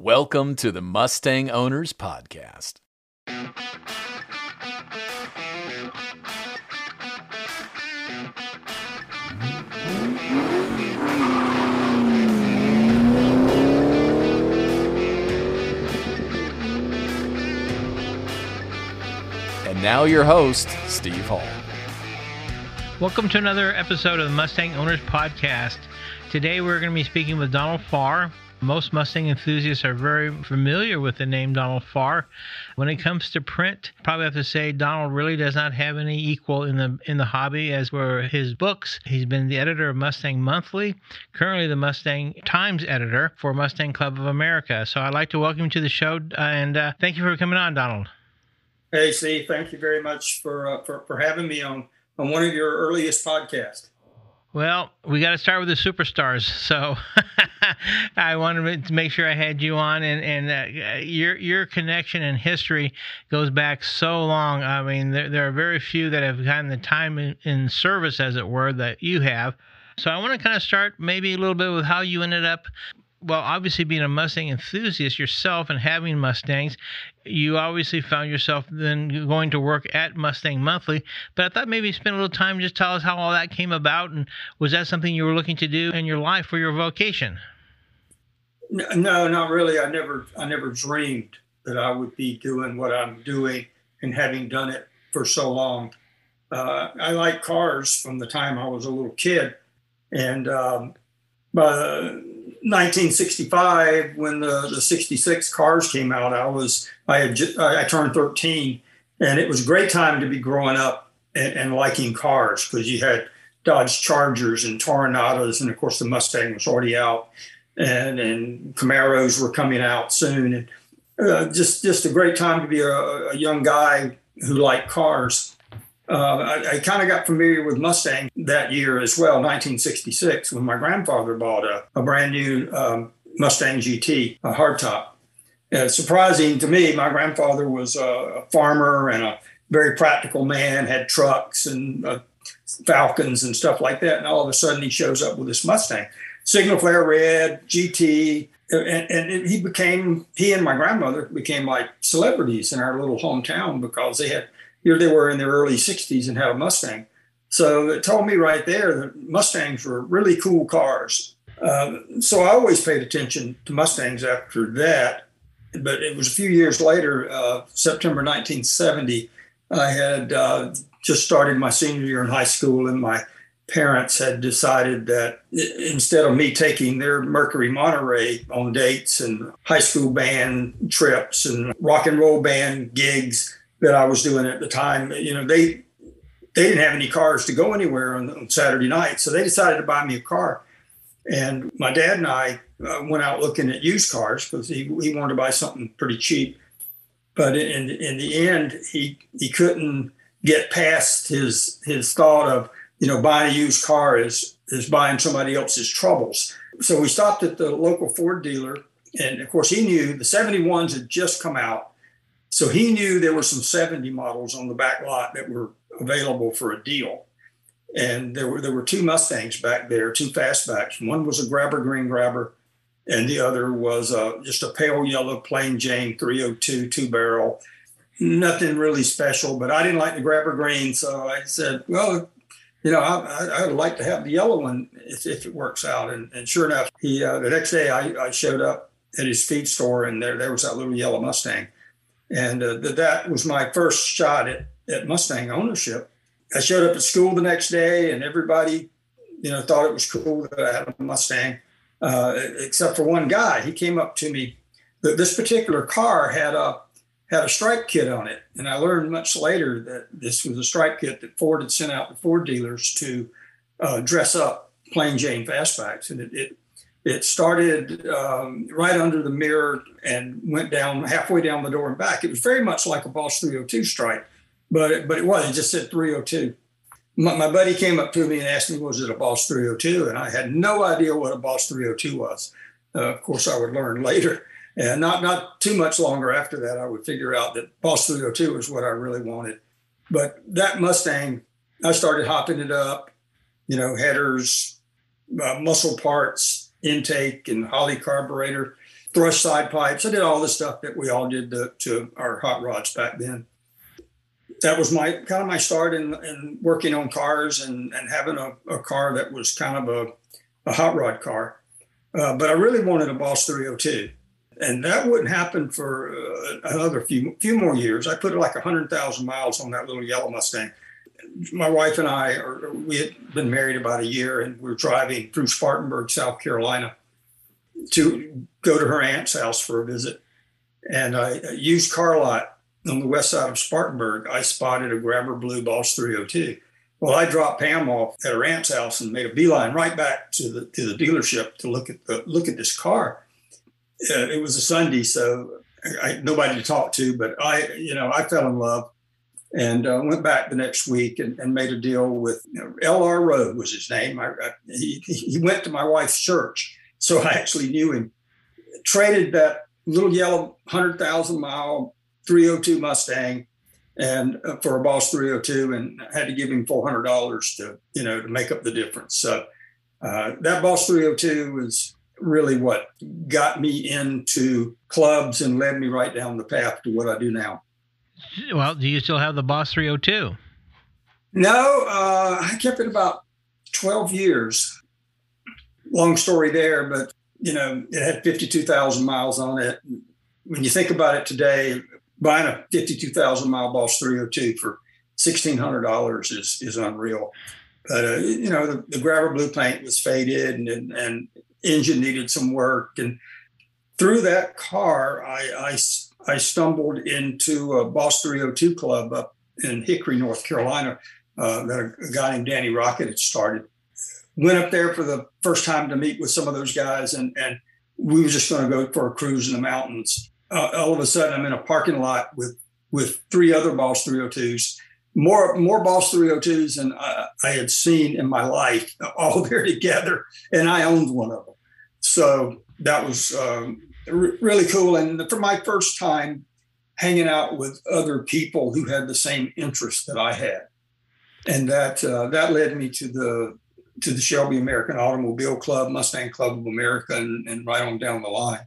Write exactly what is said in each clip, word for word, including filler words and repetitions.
Welcome to the Mustang Owners Podcast. And now your host, Steve Hall. Welcome to another episode of the Mustang Owners Podcast. Today we're going to be speaking with Donald Farr. Most Mustang enthusiasts are very familiar with the name Donald Farr. When it comes to print, probably have to say Donald really does not have any equal in the in the hobby, as were his books. He's been the editor of Mustang Monthly, currently the Mustang Times editor for Mustang Club of America. So I'd like to welcome you to the show, uh, and uh, thank you for coming on, Donald. Hey, Steve, thank you very much for uh, for, for having me on, on one of your earliest podcasts. Well, we got to start with the superstars. So I wanted to make sure I had you on, and, and uh, your your connection and history goes back so long. I mean, there, there are very few that have gotten the time in, in service, as it were, that you have. So I want to kind of start maybe a little bit with how you ended up, well, obviously being a Mustang enthusiast yourself and having Mustangs. You obviously found yourself then going to work at Mustang Monthly, but I thought maybe spend a little time, just tell us how all that came about, and was that something you were looking to do in your life for your vocation? No, not really. I never, I never dreamed that I would be doing what I'm doing and having done it for so long. Uh, I like cars from the time I was a little kid, and um, by the nineteen sixty-five, when the, the sixty-six cars came out, I was I had just, I turned thirteen, and it was a great time to be growing up and, and liking cars, because you had Dodge Chargers and Toronados, and of course the Mustang was already out, and and Camaros were coming out soon, and uh, just just a great time to be a, a young guy who liked cars. Uh, I, I kind of got familiar with Mustang that year as well, nineteen sixty-six, when my grandfather bought a, a brand new um, Mustang G T, a hardtop. And surprising to me, my grandfather was a farmer and a very practical man, had trucks and uh, Falcons and stuff like that. And all of a sudden he shows up with this Mustang, signal flare red, G T. And, and it, he became, he and my grandmother became like celebrities in our little hometown, because they had... Here they were in their early sixties and had a Mustang. So it told me right there that Mustangs were really cool cars. Uh, so I always paid attention to Mustangs after that. But it was a few years later, uh, September nineteen seventy, I had uh, just started my senior year in high school, and my parents had decided that instead of me taking their Mercury Monterey on dates and high school band trips and rock and roll band gigs that I was doing at the time, you know, they they didn't have any cars to go anywhere on, on Saturday night. So they decided to buy me a car. And my dad and I uh, went out looking at used cars, because he, he wanted to buy something pretty cheap. But in in the end, he he couldn't get past his his thought of, you know, buying a used car is, is buying somebody else's troubles. So we stopped at the local Ford dealer. And of course, he knew the seventy-ones had just come out. So he knew there were some seventy models on the back lot that were available for a deal. And there were there were two Mustangs back there, two fastbacks. One was a grabber, green grabber, and the other was a, just a pale yellow plain Jane three oh two two-barrel. Nothing really special, but I didn't like the grabber green. So I said, well, you know, I, I'd like to have the yellow one if, if it works out. And, and sure enough, he uh, the next day I, I showed up at his feed store, and there, there was that little yellow Mustang. And uh, th- that was my first shot at, at Mustang ownership. I showed up at school the next day, and everybody, you know, thought it was cool that I had a Mustang, uh, except for one guy. He came up to me. This particular car had a had a stripe kit on it, and I learned much later that this was a stripe kit that Ford had sent out to Ford dealers to uh, dress up plain Jane fastbacks, and it. it It started um, right under the mirror and went down halfway down the door and back. It was very much like a Boss three oh two stripe, but it, but it wasn't. It just said three oh two. My, my buddy came up to me and asked me, was it a Boss three oh two? And I had no idea what a Boss three oh two was. Uh, of course, I would learn later. And not, not too much longer after that, I would figure out that Boss three oh two was what I really wanted. But that Mustang, I started hopping it up, you know, headers, uh, muscle parts, intake and Holley carburetor, thrust side pipes. I did all the stuff that we all did to, to our hot rods back then. That was my kind of my start in, in working on cars and, and having a, a car that was kind of a, a hot rod car. Uh, but I really wanted a Boss three oh two. And that wouldn't happen for uh, another few few more years. I put like one hundred thousand miles on that little yellow Mustang. My wife and I, are, we had been married about a year, and we were driving through Spartanburg, South Carolina, to go to her aunt's house for a visit. And I, I used car lot on the west side of Spartanburg. I spotted a grabber blue Boss three oh two. Well, I dropped Pam off at her aunt's house and made a beeline right back to the to the dealership to look at the, look at this car. Uh, it was a Sunday, so I, I, nobody to talk to, but I, you know, I fell in love. And uh, went back the next week and, and made a deal with, you know, L R Rowe was his name. I, I, he, he went to my wife's church, so I actually knew him. Traded that little yellow one hundred thousand mile three oh two Mustang and uh, for a Boss three oh two, and had to give him four hundred dollars to, you know, to make up the difference. So uh, that Boss three oh two was really what got me into clubs and led me right down the path to what I do now. Well, do you still have the Boss three oh two? No, uh, I kept it about twelve years. Long story there, but, you know, it had fifty-two thousand miles on it. When you think about it today, buying a fifty-two thousand mile Boss three oh two for sixteen hundred dollars is is unreal. But, uh, you know, the, the grabber blue paint was faded, and, and, and engine needed some work. And through that car, I, I I stumbled into a Boss three oh two club up in Hickory, North Carolina, uh, that a guy named Danny Rocket had started. Went up there for the first time to meet with some of those guys, and, and we were just going to go for a cruise in the mountains. Uh, all of a sudden, I'm in a parking lot with with three other Boss three oh twos, more, more Boss three oh twos than I, I had seen in my life, all there together, and I owned one of them. So that was... Um, really cool. And for my first time hanging out with other people who had the same interests that I had. And that uh, that led me to the to the Shelby American Automobile Club, Mustang Club of America, and, and right on down the line.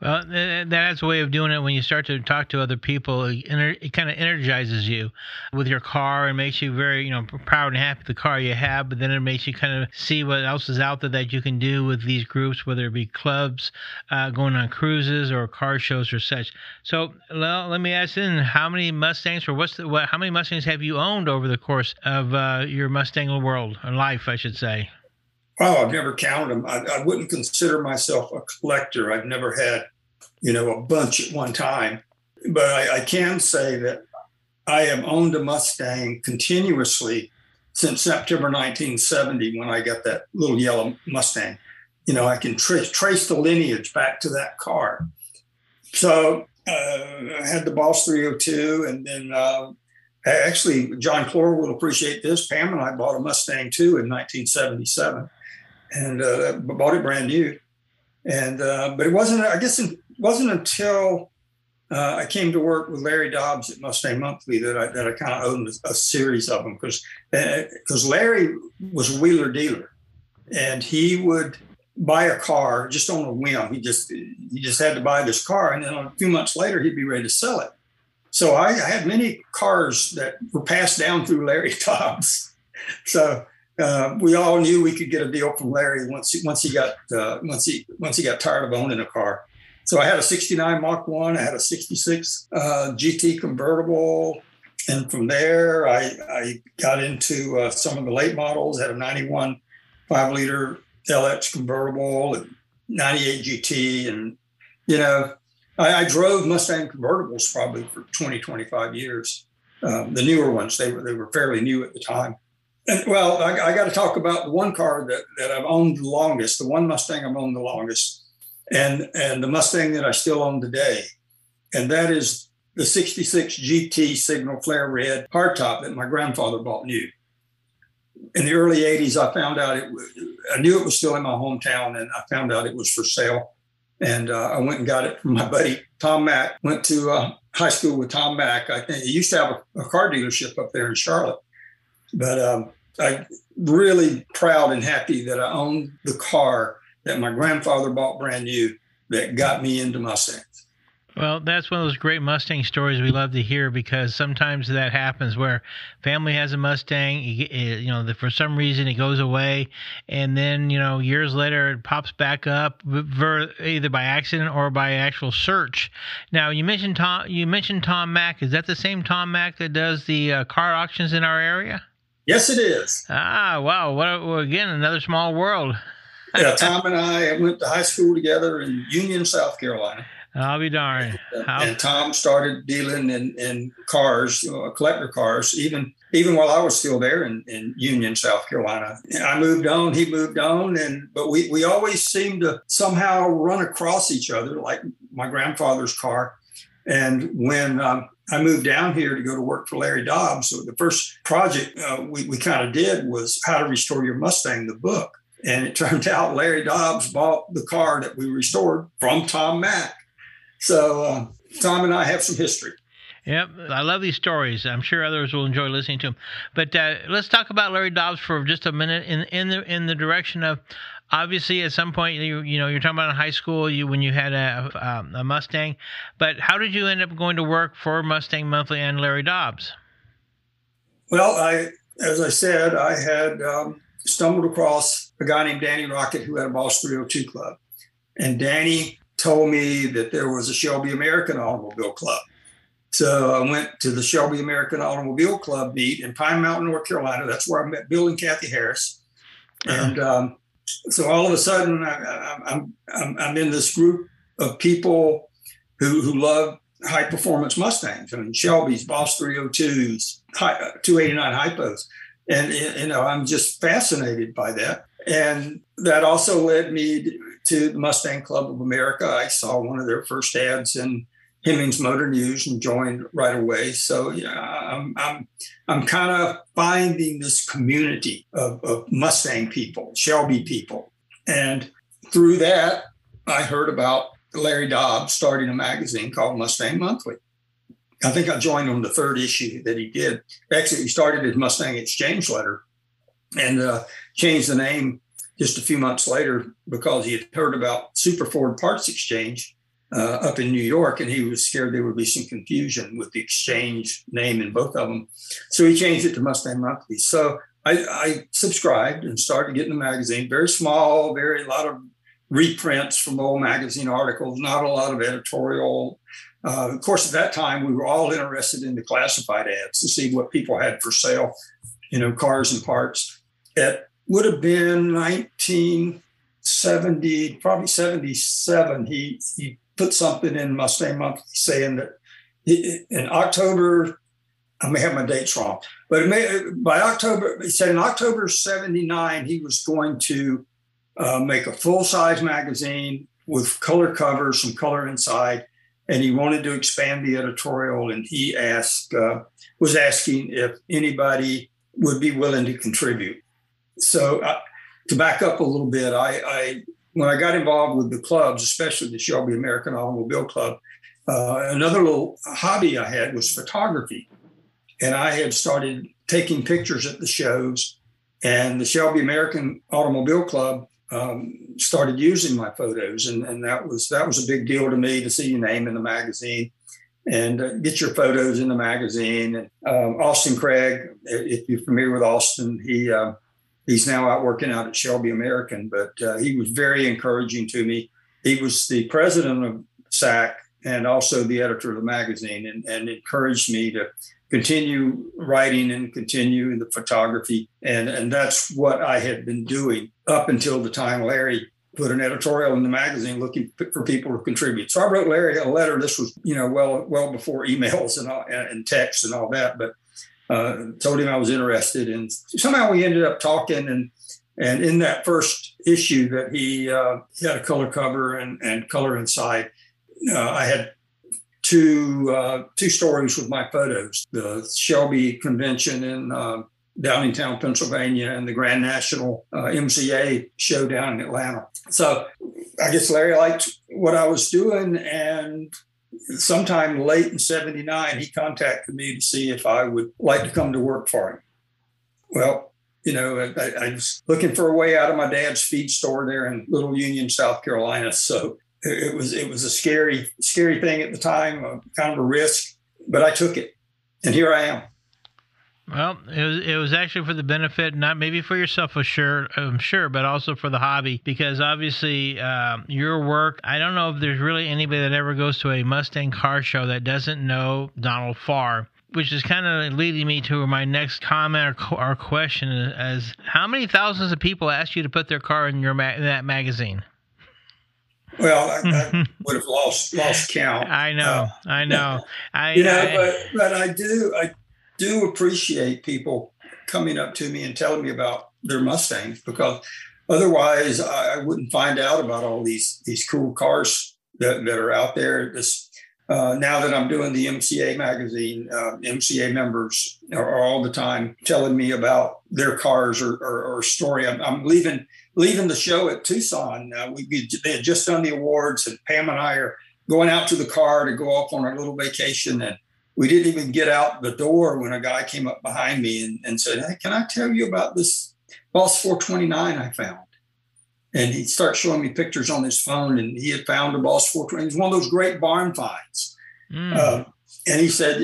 Well, that's a way of doing it. When you start to talk to other people, it kind of energizes you with your car and makes you very, you know, proud and happy with the car you have. But then it makes you kind of see what else is out there that you can do with these groups, whether it be clubs, uh, going on cruises or car shows or such. So well, let me ask then, how many Mustangs or what's the, what, how many Mustangs have you owned over the course of uh, your Mustang world or life, I should say? Oh, I've never counted them. I, I wouldn't consider myself a collector. I've never had, you know, a bunch at one time. But I, I can say that I have owned a Mustang continuously since September nineteen seventy, when I got that little yellow Mustang. You know, I can tra- trace the lineage back to that car. So uh, I had the Boss three oh two, and then uh, actually John Clore will appreciate this. Pam and I bought a Mustang too in nineteen seventy-seven. And uh, bought it brand new, and uh, but it wasn't. I guess it wasn't until uh, I came to work with Larry Dobbs at Mustang Monthly that I that I kind of owned a, a series of them, because because uh, Larry was a wheeler dealer, and he would buy a car just on a whim. He just he just had to buy this car, and then a few months later he'd be ready to sell it. So I, I had many cars that were passed down through Larry Dobbs. So. Uh, we all knew we could get a deal from Larry once he, once he got uh, once he once he got tired of owning a car. So I had a sixty-nine Mach one, I had a sixty-six uh, G T convertible, and from there I, I got into uh, some of the late models. I had a ninety-one five-liter L X convertible, and ninety-eight G T, and you know I, I drove Mustang convertibles probably for twenty, twenty-five years. Um, the newer ones, they were they were fairly new at the time. Well, I, I got to talk about the one car that, that I've owned the longest, the one Mustang I've owned the longest, and and the Mustang that I still own today, and that is the sixty-six G T Signal Flare Red hardtop that my grandfather bought new. In the early eighties, I found out it was, I knew it was still in my hometown, and I found out it was for sale, and uh, I went and got it from my buddy Tom Mack. Went to uh, high school with Tom Mack. I think he used to have a, a car dealership up there in Charlotte, but. Um, I'm really proud and happy that I owned the car that my grandfather bought brand new that got me into Mustangs. Well, that's one of those great Mustang stories we love to hear, because sometimes that happens where family has a Mustang, you know, for some reason it goes away, and then, you know, years later it pops back up either by accident or by actual search. Now, you mentioned Tom, you mentioned Tom Mack. Is that the same Tom Mack that does the uh, car auctions in our area? Yes, it is. Ah, wow. What a, well, again, another small world. Yeah, Tom and I went to high school together in Union, South Carolina. I'll be darned. I'll... And Tom started dealing in, in cars, uh, collector cars, even even while I was still there in, in Union, South Carolina. And I moved on, he moved on, and but we, we always seemed to somehow run across each other, like my grandfather's car. And when um, I moved down here to go to work for Larry Dobbs, so the first project uh, we, we kind of did was How to Restore Your Mustang, the book. And it turned out Larry Dobbs bought the car that we restored from Tom Mack. So um, Tom and I have some history. Yep. I love these stories. I'm sure others will enjoy listening to them. But uh, let's talk about Larry Dobbs for just a minute in, in, the, in the direction of, obviously, at some point, you, you know, you're talking about in high school you when you had a, a, a Mustang. But how did you end up going to work for Mustang Monthly and Larry Dobbs? Well, I, as I said, I had um, stumbled across a guy named Danny Rocket who had a Boss three oh two Club. And Danny told me that there was a Shelby American Automobile Club. So I went to the Shelby American Automobile Club meet in Pine Mountain, North Carolina. That's where I met Bill and Kathy Harris. And um, so all of a sudden, I, I, I'm, I'm I'm in this group of people who who love high-performance Mustangs. I mean, Shelby's, Boss three oh twos, high, two eighty-nine Hypos. And, you know, I'm just fascinated by that. And that also led me to, to the Mustang Club of America. I saw one of their first ads in Hemmings Motor News and joined right away. So yeah, I'm I'm I'm kind of finding this community of, of Mustang people, Shelby people. And through that, I heard about Larry Dobbs starting a magazine called Mustang Monthly. I think I joined on the third issue that he did. Actually, he started his Mustang Exchange Letter and uh, changed the name just a few months later, because he had heard about Super Ford Parts Exchange uh, up in New York, and he was scared there would be some confusion with the exchange name in both of them. So he changed it to Mustang Monthly. So I, I subscribed and started getting the magazine. Very small, very a lot of reprints from old magazine articles, not a lot of editorial. Uh, of course, at that time, we were all interested in the classified ads to see what people had for sale, you know, cars and parts. At would have been nineteen seventy, probably seventy-seven. He he put something in Mustang Monthly saying that he, in October, I may have my dates wrong, but it may, by October, he said in October seventy-nine, he was going to uh, make a full-size magazine with color covers, some color inside, and he wanted to expand the editorial. And he asked, uh, was asking if anybody would be willing to contribute. So uh, to back up a little bit, I, I when I got involved with the clubs, especially the Shelby American Automobile Club, uh, another little hobby I had was photography. And I had started taking pictures at the shows, and the Shelby American Automobile Club um, started using my photos. And, and that was that was a big deal to me to see your name in the magazine and uh, get your photos in the magazine. And um, Austin Craig, if you're familiar with Austin, he... Uh, He's now out working out at Shelby American, but uh, he was very encouraging to me. He was the president of S A C and also the editor of the magazine, and, and encouraged me to continue writing and continue in the photography. And, and that's what I had been doing up until the time Larry put an editorial in the magazine looking for people to contribute. So I wrote Larry a letter. This was, you know, well, well before emails and all, and texts and all that, but Uh, told him I was interested, and somehow we ended up talking. And and in that first issue that he, uh, he had a color cover and, and color inside, uh, I had two uh, two stories with my photos: the Shelby Convention in uh, Downingtown, Pennsylvania, and the Grand National uh, M C A show down in Atlanta. So I guess Larry liked what I was doing, and sometime late in seventy-nine, he contacted me to see if I would like to come to work for him. Well, you know, I, I was looking for a way out of my dad's feed store there in Little Union, South Carolina. So It was it was a scary, scary thing at the time, uh, kind of a risk, but I took it, and here I am. Well, it was, it was actually for the benefit, not maybe for yourself, for sure, I'm sure, but also for the hobby, because obviously um, your work, I don't know if there's really anybody that ever goes to a Mustang car show that doesn't know Donald Farr, which is kind of leading me to my next comment or, or question is, how many thousands of people asked you to put their car in your ma- in that magazine? Well, I, I would have lost lost count. I know, uh, I know. I, you know, I, but, but I do I do appreciate people coming up to me and telling me about their Mustangs, because otherwise I wouldn't find out about all these these cool cars that, that are out there. This, uh, now that I'm doing the M C A magazine, uh, M C A members are all the time telling me about their cars or, or, or story. I'm, I'm leaving. Leaving the show at Tucson, uh, we they had just done the awards, and Pam and I are going out to the car to go off on our little vacation. And we didn't even get out the door when a guy came up behind me and, and said, "Hey, can I tell you about this Boss four twenty-nine I found?" And he starts showing me pictures on his phone, and he had found a Boss four twenty. It was one of those great barn finds. Mm. Uh, and he said,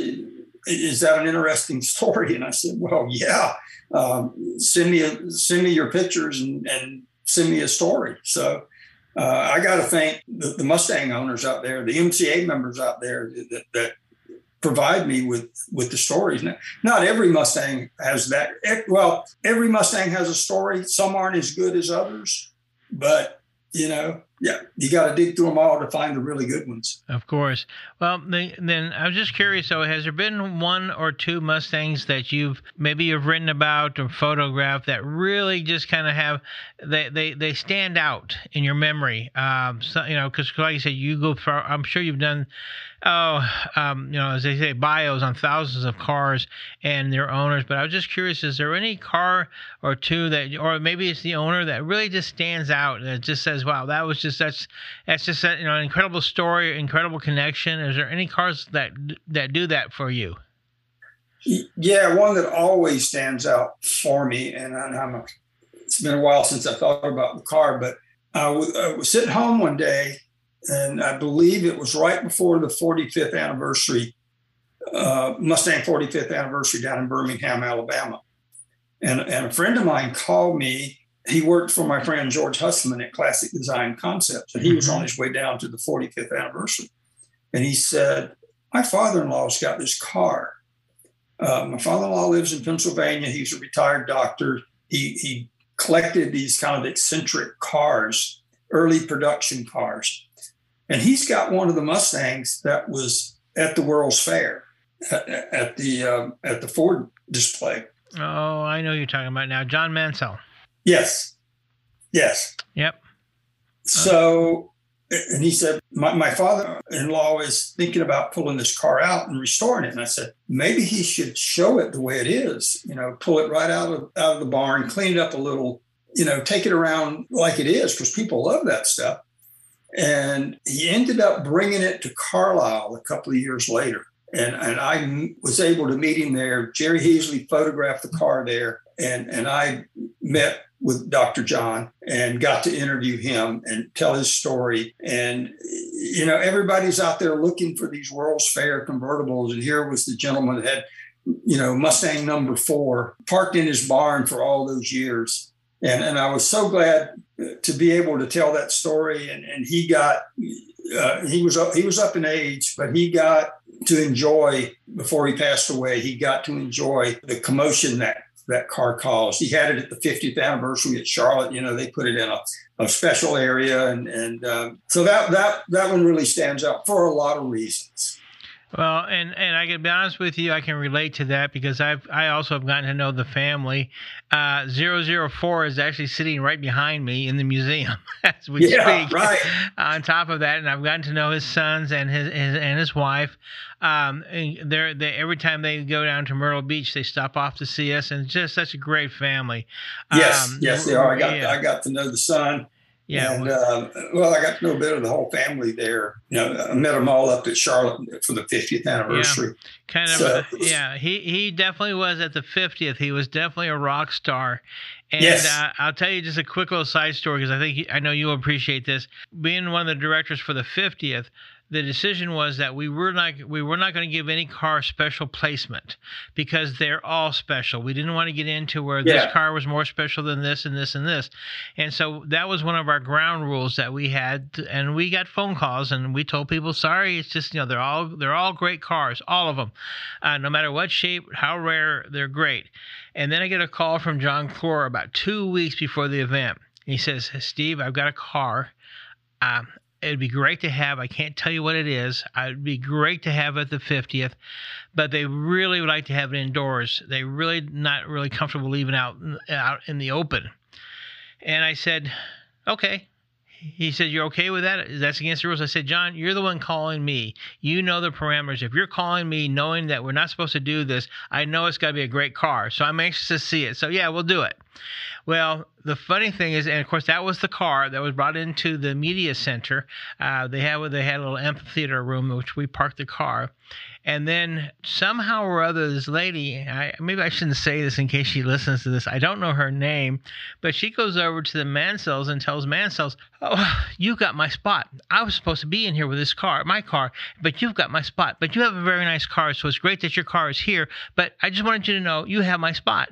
"Is that an interesting story?" And I said, "Well, yeah. Um, send me a, send me your pictures and, and send me a story." So uh, I got to thank the, the Mustang owners out there, the M C A members out there that, that provide me with, with the stories. Now, not every Mustang has that. Well, every Mustang has a story. Some aren't as good as others, but you know, yeah, you got to dig through them all to find the really good ones. Of course. Well, then I was just curious, so has there been one or two Mustangs that you've maybe you've written about or photographed that really just kind of have they, they they stand out in your memory? Um, so, you know, because like you said, you go for, I'm sure you've done, oh, um, you know, as they say, bios on thousands of cars and their owners. But I was just curious, is there any car or two that, or maybe it's the owner that really just stands out that just says, "Wow, that was just that's that's just you know an incredible story, incredible connection." Is there any cars that that do that for you? Yeah, one that always stands out for me, and I'm a, it's been a while since I thought about the car, but I, w- I was at home one day, and I believe it was right before the forty-fifth anniversary, uh, Mustang forty-fifth anniversary down in Birmingham, Alabama, and and a friend of mine called me. He worked for my friend George Hussman at Classic Design Concepts, and he was on his way down to the forty-fifth anniversary. And he said, "My father-in-law's got this car. Uh, my father-in-law lives in Pennsylvania. He's a retired doctor. He he collected these kind of eccentric cars, early production cars. And he's got one of the Mustangs that was at the World's Fair at, at the um, at the Ford display." Oh, I know you're talking about now, John Mansell. Yes. Yes. Yep. So, and he said, my, my father-in-law is thinking about pulling this car out and restoring it. And I said, maybe he should show it the way it is, you know, pull it right out of, out of the barn, clean it up a little, you know, take it around like it is, because people love that stuff. And he ended up bringing it to Carlisle a couple of years later. And and I was able to meet him there. Jerry Heasley photographed the car there. And and I met with Doctor John and got to interview him and tell his story. And, you know, everybody's out there looking for these World's Fair convertibles. And here was the gentleman that had, you know, Mustang number four parked in his barn for all those years. And and I was so glad to be able to tell that story. And, and he got, uh, he was up, he was up in age, but he got to enjoy, before he passed away, he got to enjoy the commotion that that car caused. He had it at the fiftieth anniversary at Charlotte. You know, they put it in a, a special area. And, and um, so that, that, that one really stands out for a lot of reasons. Well, and, and I can be honest with you, I can relate to that because I've I also have gotten to know the family. Uh, zero zero four is actually sitting right behind me in the museum as we yeah, speak. Right. On top of that, and I've gotten to know his sons and his, his and his wife. Um, and they're, they every time they go down to Myrtle Beach, they stop off to see us, and just such a great family. Yes, um, yes, they are. I got yeah. I got to know the son. Yeah. And, uh, well, I got to know a bit of the whole family there. You know, I met them all up at Charlotte for the fiftieth anniversary. Yeah. Kind of, so, a, yeah. He he definitely was at the fiftieth. He was definitely a rock star. And yes. uh, I'll tell you just a quick little side story because I think he, I know you'll appreciate this. Being one of the directors for the fiftieth, the decision was that we were not we were not going to give any car special placement because they're all special. We didn't want to get into where yeah. this car was more special than this and this and this. And so that was one of our ground rules that we had. And we got phone calls and we told people, sorry, it's just, you know, they're all they're all great cars, all of them, uh, no matter what shape, how rare, they're great. And then I get a call from John Clore about two weeks before the event. And he says, Steve, I've got a car. Um, It'd be great to have. I can't tell you what it is. It'd be great to have at the fiftieth, but they really would like to have it indoors. They're really not really comfortable leaving out out in the open. And I said, okay. He said, you're okay with that? That's against the rules. I said, John, you're the one calling me. You know the parameters. If you're calling me knowing that we're not supposed to do this, I know it's got to be a great car. So I'm anxious to see it. So, yeah, we'll do it. Well, the funny thing is, and of course, that was the car that was brought into the media center. Uh, they had they had a little amphitheater room in which we parked the car. And then somehow or other, this lady, I, maybe I shouldn't say this in case she listens to this. I don't know her name, but she goes over to the Mansells and tells Mansells, oh, you got my spot. I was supposed to be in here with this car, my car, but you've got my spot. But you have a very nice car, so it's great that your car is here. But I just wanted you to know you have my spot.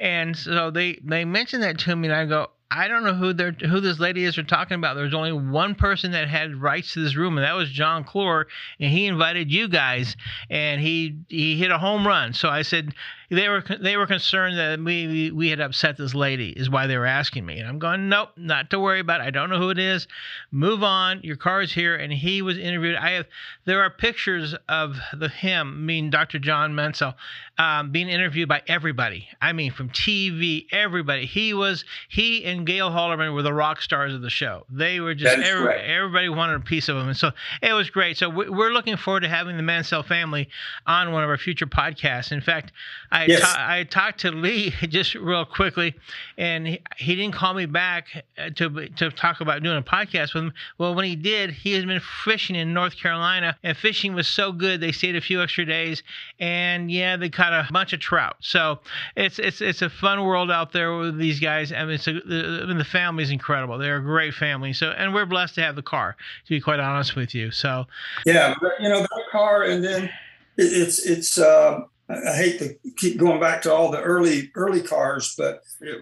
And so they they mentioned that to me, and I go, I don't know who they're, who this lady is they're talking about. There's only one person that had rights to this room, and that was John Clore, and he invited you guys, and he he hit a home run. So I said they were they were concerned that we we had upset this lady is why they were asking me. And I'm going, nope, not to worry about it. I don't know who it is. Move on. Your car is here. And he was interviewed. I have there are pictures of the him, meaning Doctor John Mansell, um, being interviewed by everybody. I mean, from T V, everybody. He was he and Gail Hallerman were the rock stars of the show. They were just, every, right. everybody wanted a piece of them. And so it was great. So we're looking forward to having the Mansell family on one of our future podcasts. In fact, I, yes. ta- I talked to Lee just real quickly, and he, he didn't call me back to, to talk about doing a podcast with him. Well, when he did, he had been fishing in North Carolina, and fishing was so good. They stayed a few extra days, and yeah, they caught a bunch of trout. So it's, it's, it's a fun world out there with these guys. I mean, it's a, I mean, the family's incredible. They're a great family. So, and we're blessed to have the car, to be quite honest with you. So, yeah, you know, the car, and then it's it's. Uh, I hate to keep going back to all the early early cars, but it,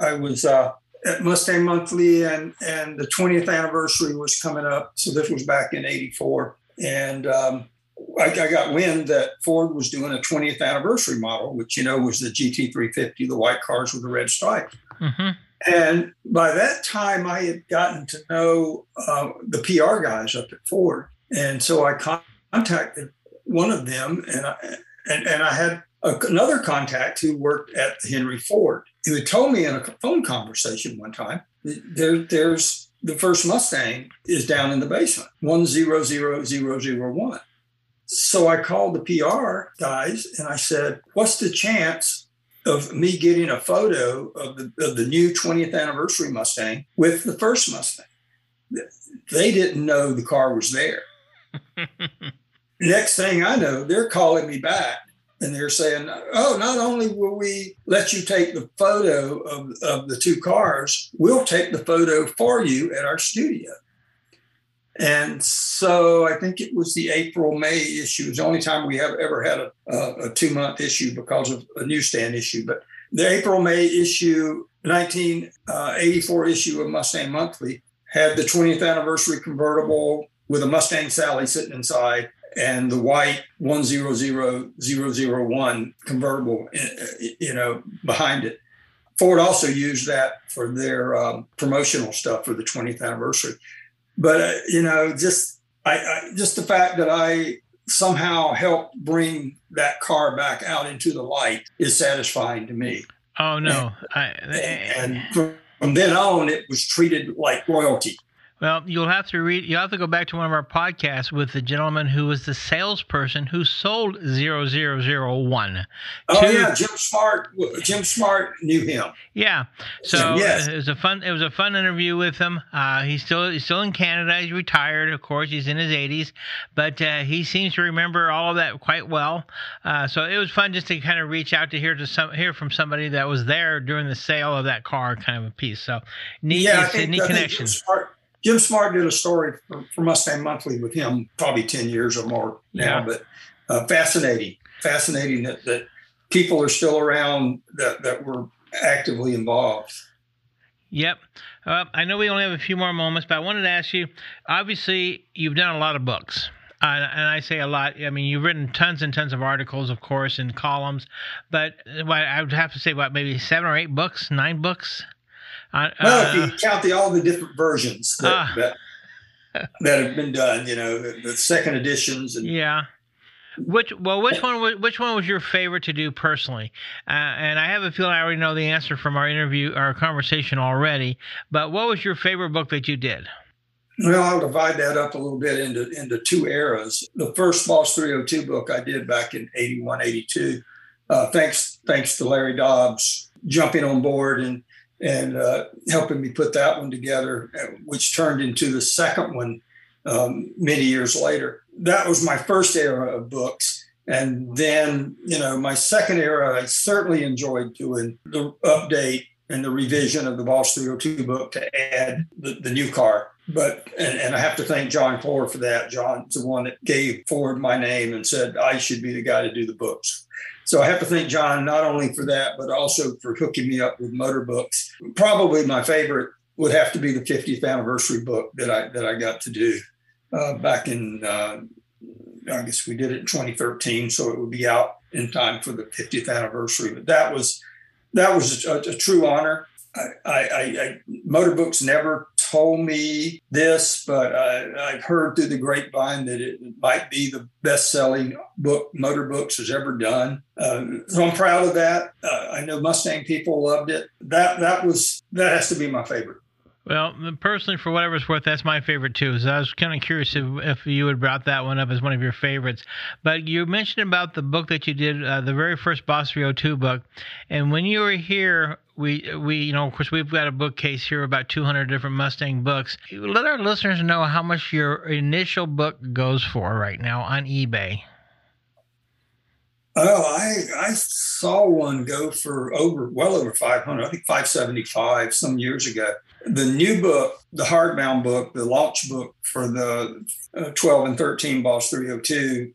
I was uh, at Mustang Monthly, and and the twentieth anniversary was coming up. So this was back in eighty-four, and um, I, I got wind that Ford was doing a twentieth anniversary model, which you know was the G T three fifty, the white cars with the red stripe. Mm-hmm. And by that time, I had gotten to know uh, the P R guys up at Ford. And so I contacted one of them, and I, and, and I had a, another contact who worked at Henry Ford, who had told me in a phone conversation one time, there, there's the first Mustang is down in the basement, one zero zero zero zero one. So I called the P R guys, and I said, what's the chance of me getting a photo of the, of the new twentieth anniversary Mustang with the first Mustang? They didn't know the car was there. Next thing I know, they're calling me back, and they're saying, oh, not only will we let you take the photo of, of the two cars, we'll take the photo for you at our studio. And so I think it was the April, May issue. It's the only time we have ever had a, a, a two-month issue because of a newsstand issue. But the April, May issue, nineteen eighty-four issue of Mustang Monthly had the twentieth anniversary convertible with a Mustang Sally sitting inside and the white one zero zero zero zero one convertible, you know, behind it. Ford also used that for their um, promotional stuff for the twentieth anniversary. But, uh, you know, just I, I just the fact that I somehow helped bring that car back out into the light is satisfying to me. Oh, no. And, I, I, and from then on, it was treated like royalty. Well, you'll have to read. You'll have to go back to one of our podcasts with the gentleman who was the salesperson who sold zero zero zero one. Oh to, yeah, Jim Smart. Jim Smart knew him. Yeah, so yes. it was a fun. It was a fun interview with him. Uh, he's still he's still in Canada. He's retired, of course. He's in his eighties, but uh, he seems to remember all of that quite well. Uh, so it was fun just to kind of reach out to hear to some hear from somebody that was there during the sale of that car, kind of a piece. So neat, yeah, it's, I think, neat connection. Jim Smart did a story for, for Mustang Monthly with him, probably ten years or more now, yeah. but uh, fascinating, fascinating that, that people are still around that, that were actively involved. Yep. Uh, I know we only have a few more moments, but I wanted to ask you, obviously, you've done a lot of books. Uh, and I say a lot. I mean, you've written tons and tons of articles, of course, and columns. But I would have to say, what, maybe seven or eight books, nine books? Uh, well, if you count the, all the different versions that, uh, that, that have been done, you know, the, the second editions. And, yeah. Which well, which one was which one was your favorite to do personally? Uh, and I have a feeling I already know the answer from our interview, our conversation already. But what was your favorite book that you did? Well, I'll divide that up a little bit into into two eras. The first Boss three oh two book I did back in eighty-one, eighty-two. Uh, thanks, thanks to Larry Dobbs jumping on board and. and uh, helping me put that one together, which turned into the second one um, many years later. That was my first era of books. And then, you know, my second era, I certainly enjoyed doing the update and the revision of the Boss three oh two book to add the, the new car. But, and, and I have to thank John Clore for that. John's the one that gave Ford my name and said, I should be the guy to do the books. So I have to thank John not only for that, but also for hooking me up with Motorbooks. Probably my favorite would have to be the fiftieth anniversary book that I that I got to do uh, back in, uh, I guess we did it in twenty thirteen, so it would be out in time for the fiftieth anniversary. But that was that was a, a true honor. I, I, I Motorbooks never told me this, but I, I've heard through the grapevine that it might be the best-selling book Motorbooks has ever done. Uh, so I'm proud of that. Uh, I know Mustang people loved it. That that was that has to be my favorite. Well, personally, for whatever it's worth, that's my favorite too. So I was kind of curious if, if you had brought that one up as one of your favorites. But you mentioned about the book that you did, uh, the very first Boss three oh two book. And when you were here, we, we, you know, of course, we've got a bookcase here, about two hundred different Mustang books. Let our listeners know how much your initial book goes for right now on eBay. Oh, I I saw one go for over well over five hundred, I think five seventy-five some years ago. The new book, the hardbound book, the launch book for the twelve and thirteen Boss three oh two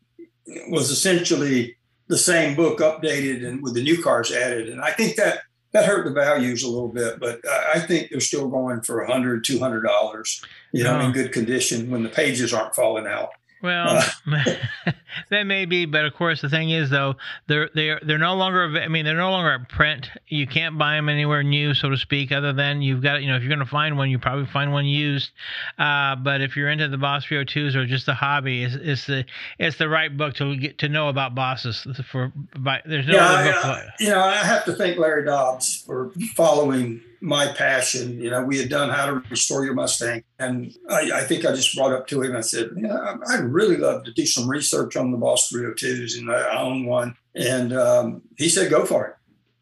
was essentially the same book updated and with the new cars added. And I think that that hurt the values a little bit, but I think they're still going for one hundred, two hundred dollars, you know, in good condition when the pages aren't falling out. Well, that may be, but of course the thing is though they're they're they're no longer I mean they're no longer at print. You can't buy them anywhere new, so to speak. Other than you've got you know if you're going to find one, you probably find one used. Uh, but if you're into the Boss three oh twos or just the hobby, it's, it's the it's the right book to get to know about bosses. For by, there's no yeah, other book. I, you know, I have to thank Larry Dobbs for following my passion. You know, we had done How to Restore Your Mustang. And I, I think I just brought up to him, I said, yeah, I'd really love to do some research on the Boss three oh twos, and I own one. And um, he said, go for it.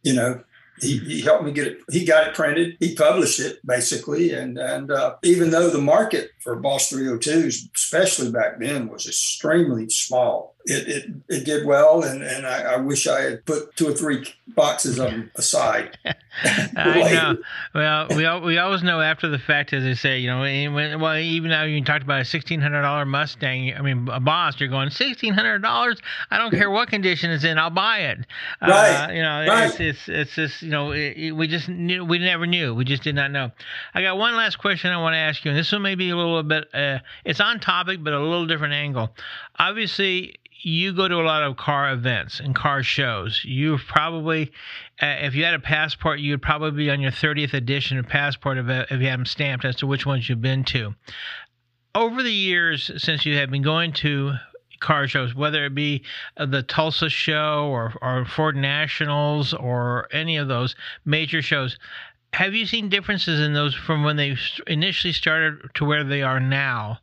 You know, he, he helped me get it. He got it printed. He published it, basically. And, and uh, even though the market for Boss three oh twos, especially back then, was extremely small, it it, it did well. And, and I, I wish I had put two or three boxes of them aside. I know. Well, we all, we always know after the fact, as they say, you know, when, well, even now you talked about a sixteen hundred dollars Mustang, I mean, a Boss, you're going, sixteen hundred dollars? I don't care what condition it's in, I'll buy it. Right. Uh, you know, right. it's, it's, it's just, you know, it, it, we just knew, we never knew. We just did not know. I got one last question I want to ask you, and this one may be a little bit, uh, it's on topic, but a little different angle. Obviously, you go to a lot of car events and car shows. You've probably, uh, if you had a passport, you'd probably be on your thirtieth edition of passport if, if you had them stamped as to which ones you've been to. Over the years, since you have been going to car shows, whether it be the Tulsa show or, or Ford Nationals or any of those major shows, Have you seen differences in those from when they initially started to where they are now?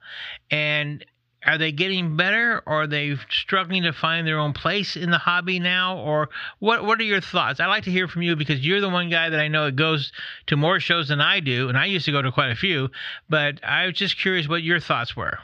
And are they getting better, or are they struggling to find their own place in the hobby now? Or what What are your thoughts? I'd like to hear from you, because you're the one guy that I know that goes to more shows than I do, and I used to go to quite a few, but I was just curious what your thoughts were.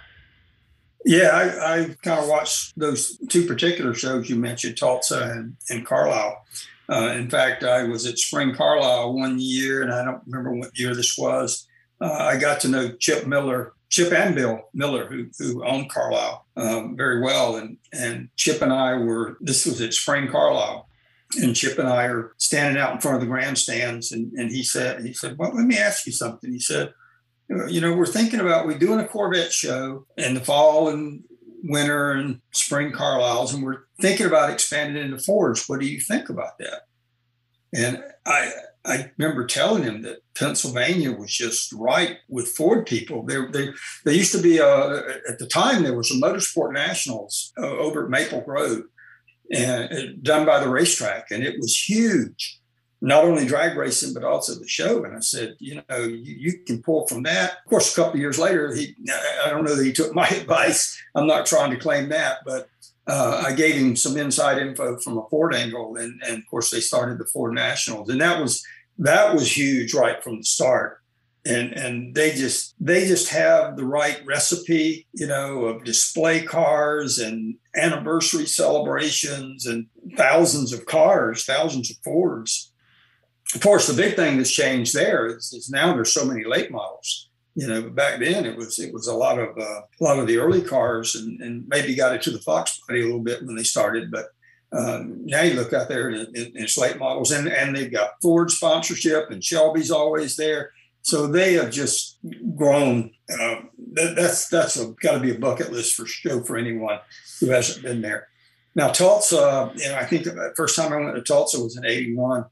Yeah, I, I kind of watched those two particular shows you mentioned, Tulsa and, and Carlisle. Uh, in fact, I was at Spring Carlisle one year, and I don't remember what year this was. Uh, I got to know Chip Miller, Chip and Bill Miller, who who owned Carlisle um, very well. And, and Chip and I were, this was at Spring Carlisle, and Chip and I are standing out in front of the grandstands. And, and he said, he said, well, let me ask you something. He said, you know, we're thinking about, we're doing a Corvette show in the fall and winter and spring Carlisle's, and we're thinking about expanding into Fords. What do you think about that? And I I remember telling him that Pennsylvania was just right with Ford people. There they, they used to be, a, at the time, there was a Motorsport Nationals uh, over at Maple Grove, and uh, done by the racetrack, and it was huge. Not only drag racing, but also the show. And I said, you know, you, you can pull from that. Of course, a couple of years later, he, I don't know that he took my advice. I'm not trying to claim that, but uh, I gave him some inside info from a Ford angle. And, and of course, they started the Ford Nationals. And that was that was huge right from the start. And and they just they just have the right recipe, you know, of display cars and anniversary celebrations and thousands of cars, thousands of Fords. Of course, the big thing that's changed there is, is now there's so many late models. You know, but back then it was it was a lot of uh, a lot of the early cars, and, and maybe got it to the Fox body a little bit when they started. But um, now you look out there and, it, and it's late models, and, and they've got Ford sponsorship, and Shelby's always there. So they have just grown. Uh, that, that's that's got to be a bucket list for show for anyone who hasn't been there. Now Tulsa, you know, I think the first time I went to Tulsa was in eighty-one.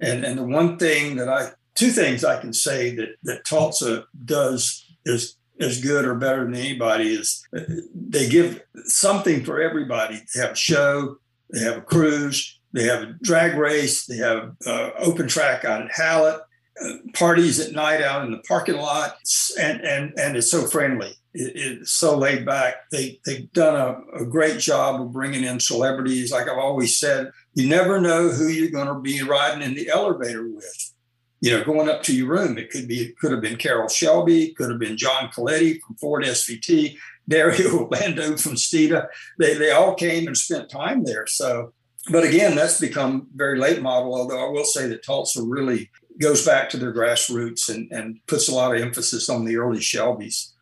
And and the one thing that I, two things I can say that, that Tulsa does is as good or better than anybody is they give something for everybody. They have a show, they have a cruise, they have a drag race, they have uh, open track out at Hallett, uh, parties at night out in the parking lot, and and, and it's so friendly. It, it's so laid back. They, they've done a, a great job of bringing in celebrities. Like I've always said, you never know who you're going to be riding in the elevator with, you know, going up to your room. It could be, it could have been Carroll Shelby, could have been John Colletti from Ford S V T, Dario Lando from Steeda. They they all came and spent time there. So, but again, that's become very late model. Although I will say that Tulsa really goes back to their grassroots and, and puts a lot of emphasis on the early Shelbys.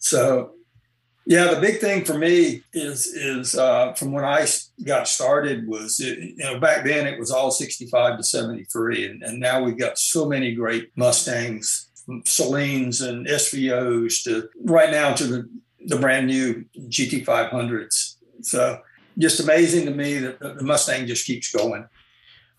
So, yeah, the big thing for me is is uh, from when I got started was, it, you know, back then it was all sixty-five to seventy-three. And, and now we've got so many great Mustangs, Salines and S V Os to right now to the, the brand new G T five hundreds. So just amazing to me that the Mustang just keeps going.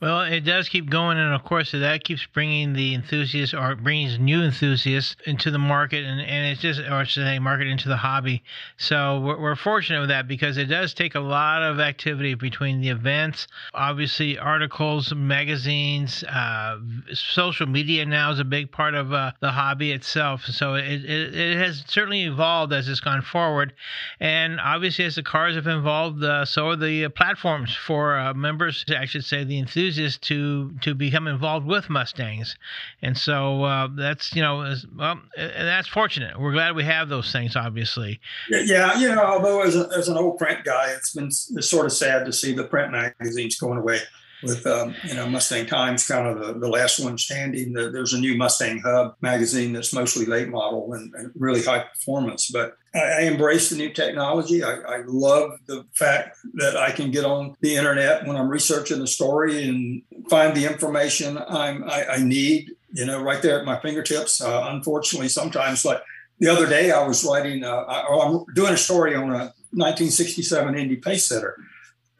Well, it does keep going, and of course that keeps bringing the enthusiasts, or brings new enthusiasts into the market, and, and it's just, or should I say, market into the hobby. So we're, we're fortunate with that, because it does take a lot of activity between the events, obviously articles, magazines, uh, social media now is a big part of uh, the hobby itself. So it, it it has certainly evolved as it's gone forward, and obviously as the cars have evolved, uh, so are the platforms for uh, members, I should say, the enthusiasts. Is to to become involved with Mustangs, and so uh, that's you know well and that's fortunate. We're glad we have those things, obviously. Yeah, you know, although as, a, as an old print guy, it's been it's sort of sad to see the print magazines going away. With um, you know Mustang Times, kind of the, the last one standing. The, there's a new Mustang Hub magazine that's mostly late model and, and really high performance. But I, I embrace the new technology. I, I love the fact that I can get on the internet when I'm researching a story and find the information I'm, I, I need. You know, right there at my fingertips. Uh, unfortunately, sometimes, like the other day, I was writing. Uh, I, I'm doing a story on a nineteen sixty-seven Indy Pacesetter.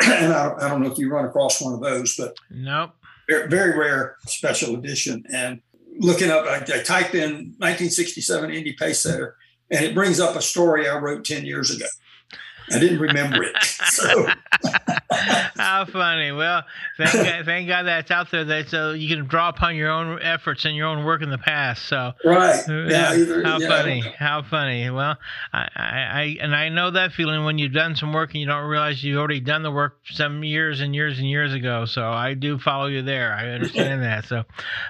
And I, I don't know if you run across one of those, but nope. very, very rare special edition. And looking up, I, I typed in nineteen sixty-seven Indy Pacesetter, and it brings up a story I wrote ten years ago. I didn't remember it. So How funny. Well, thank God, thank God that's out there, that so you can draw upon your own efforts and your own work in the past. So right. Yeah, either, how yeah. funny. How funny. Well, I, I and I know that feeling when you've done some work and you don't realize you've already done the work some years and years and years ago. So I do follow you there. I understand that. So,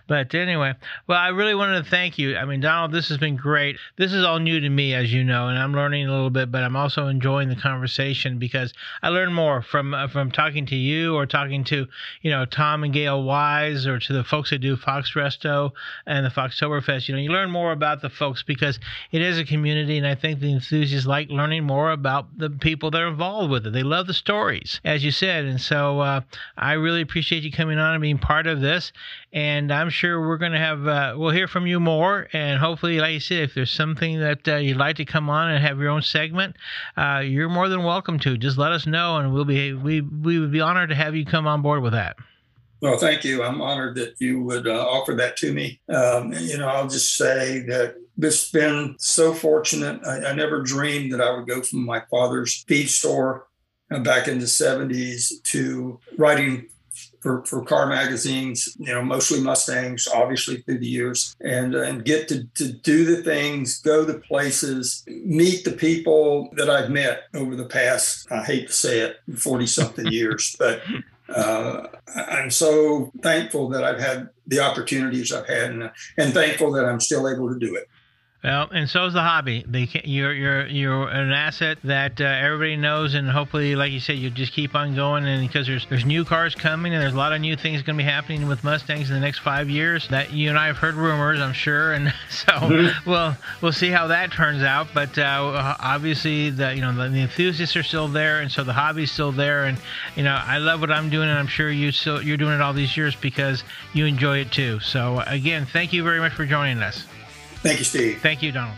but anyway, well, I really wanted to thank you. I mean, Donald, this has been great. This is all new to me, as you know, and I'm learning a little bit, but I'm also enjoying the conversation because I learn more from uh, from talking to you or talking to, you know, Tom and Gail Wise or to the folks that do Fox Resto and the Foxtoberfest. You know, you learn more about the folks because it is a community, and I think the enthusiasts like learning more about the people that are involved with it. They love the stories, as you said, and so uh, I really appreciate you coming on and being part of this, and I'm sure we're going to have, uh, we'll hear from you more, and hopefully, like you said, if there's something that uh, you'd like to come on and have your own segment, uh, you're more than welcome to. Just let us know, and we'll be we we would be honored to have you come on board with that. Well, thank you. I'm honored that you would uh, offer that to me. Um, you know, I'll just say that it's been so fortunate. I, I never dreamed that I would go from my father's feed store uh, back in the seventies to writing for, for car magazines, you know, mostly Mustangs, obviously, through the years, and uh, and get to, to do the things, go the places, meet the people that I've met over the past, I hate to say it, forty-something years, but uh, I'm so thankful that I've had the opportunities I've had, and, and thankful that I'm still able to do it. Well, and so is the hobby. They can, you're you're you're an asset that uh, everybody knows, and hopefully, like you said, you just keep on going. And because there's there's new cars coming, and there's a lot of new things going to be happening with Mustangs in the next five years. That you and I have heard rumors, I'm sure, and so mm-hmm. we'll we'll see how that turns out. But uh, obviously, the you know the, the enthusiasts are still there, and so the hobby's still there. And you know, I love what I'm doing, and I'm sure you still you're doing it all these years because you enjoy it too. So again, thank you very much for joining us. Thank you, Steve. Thank you, Donald.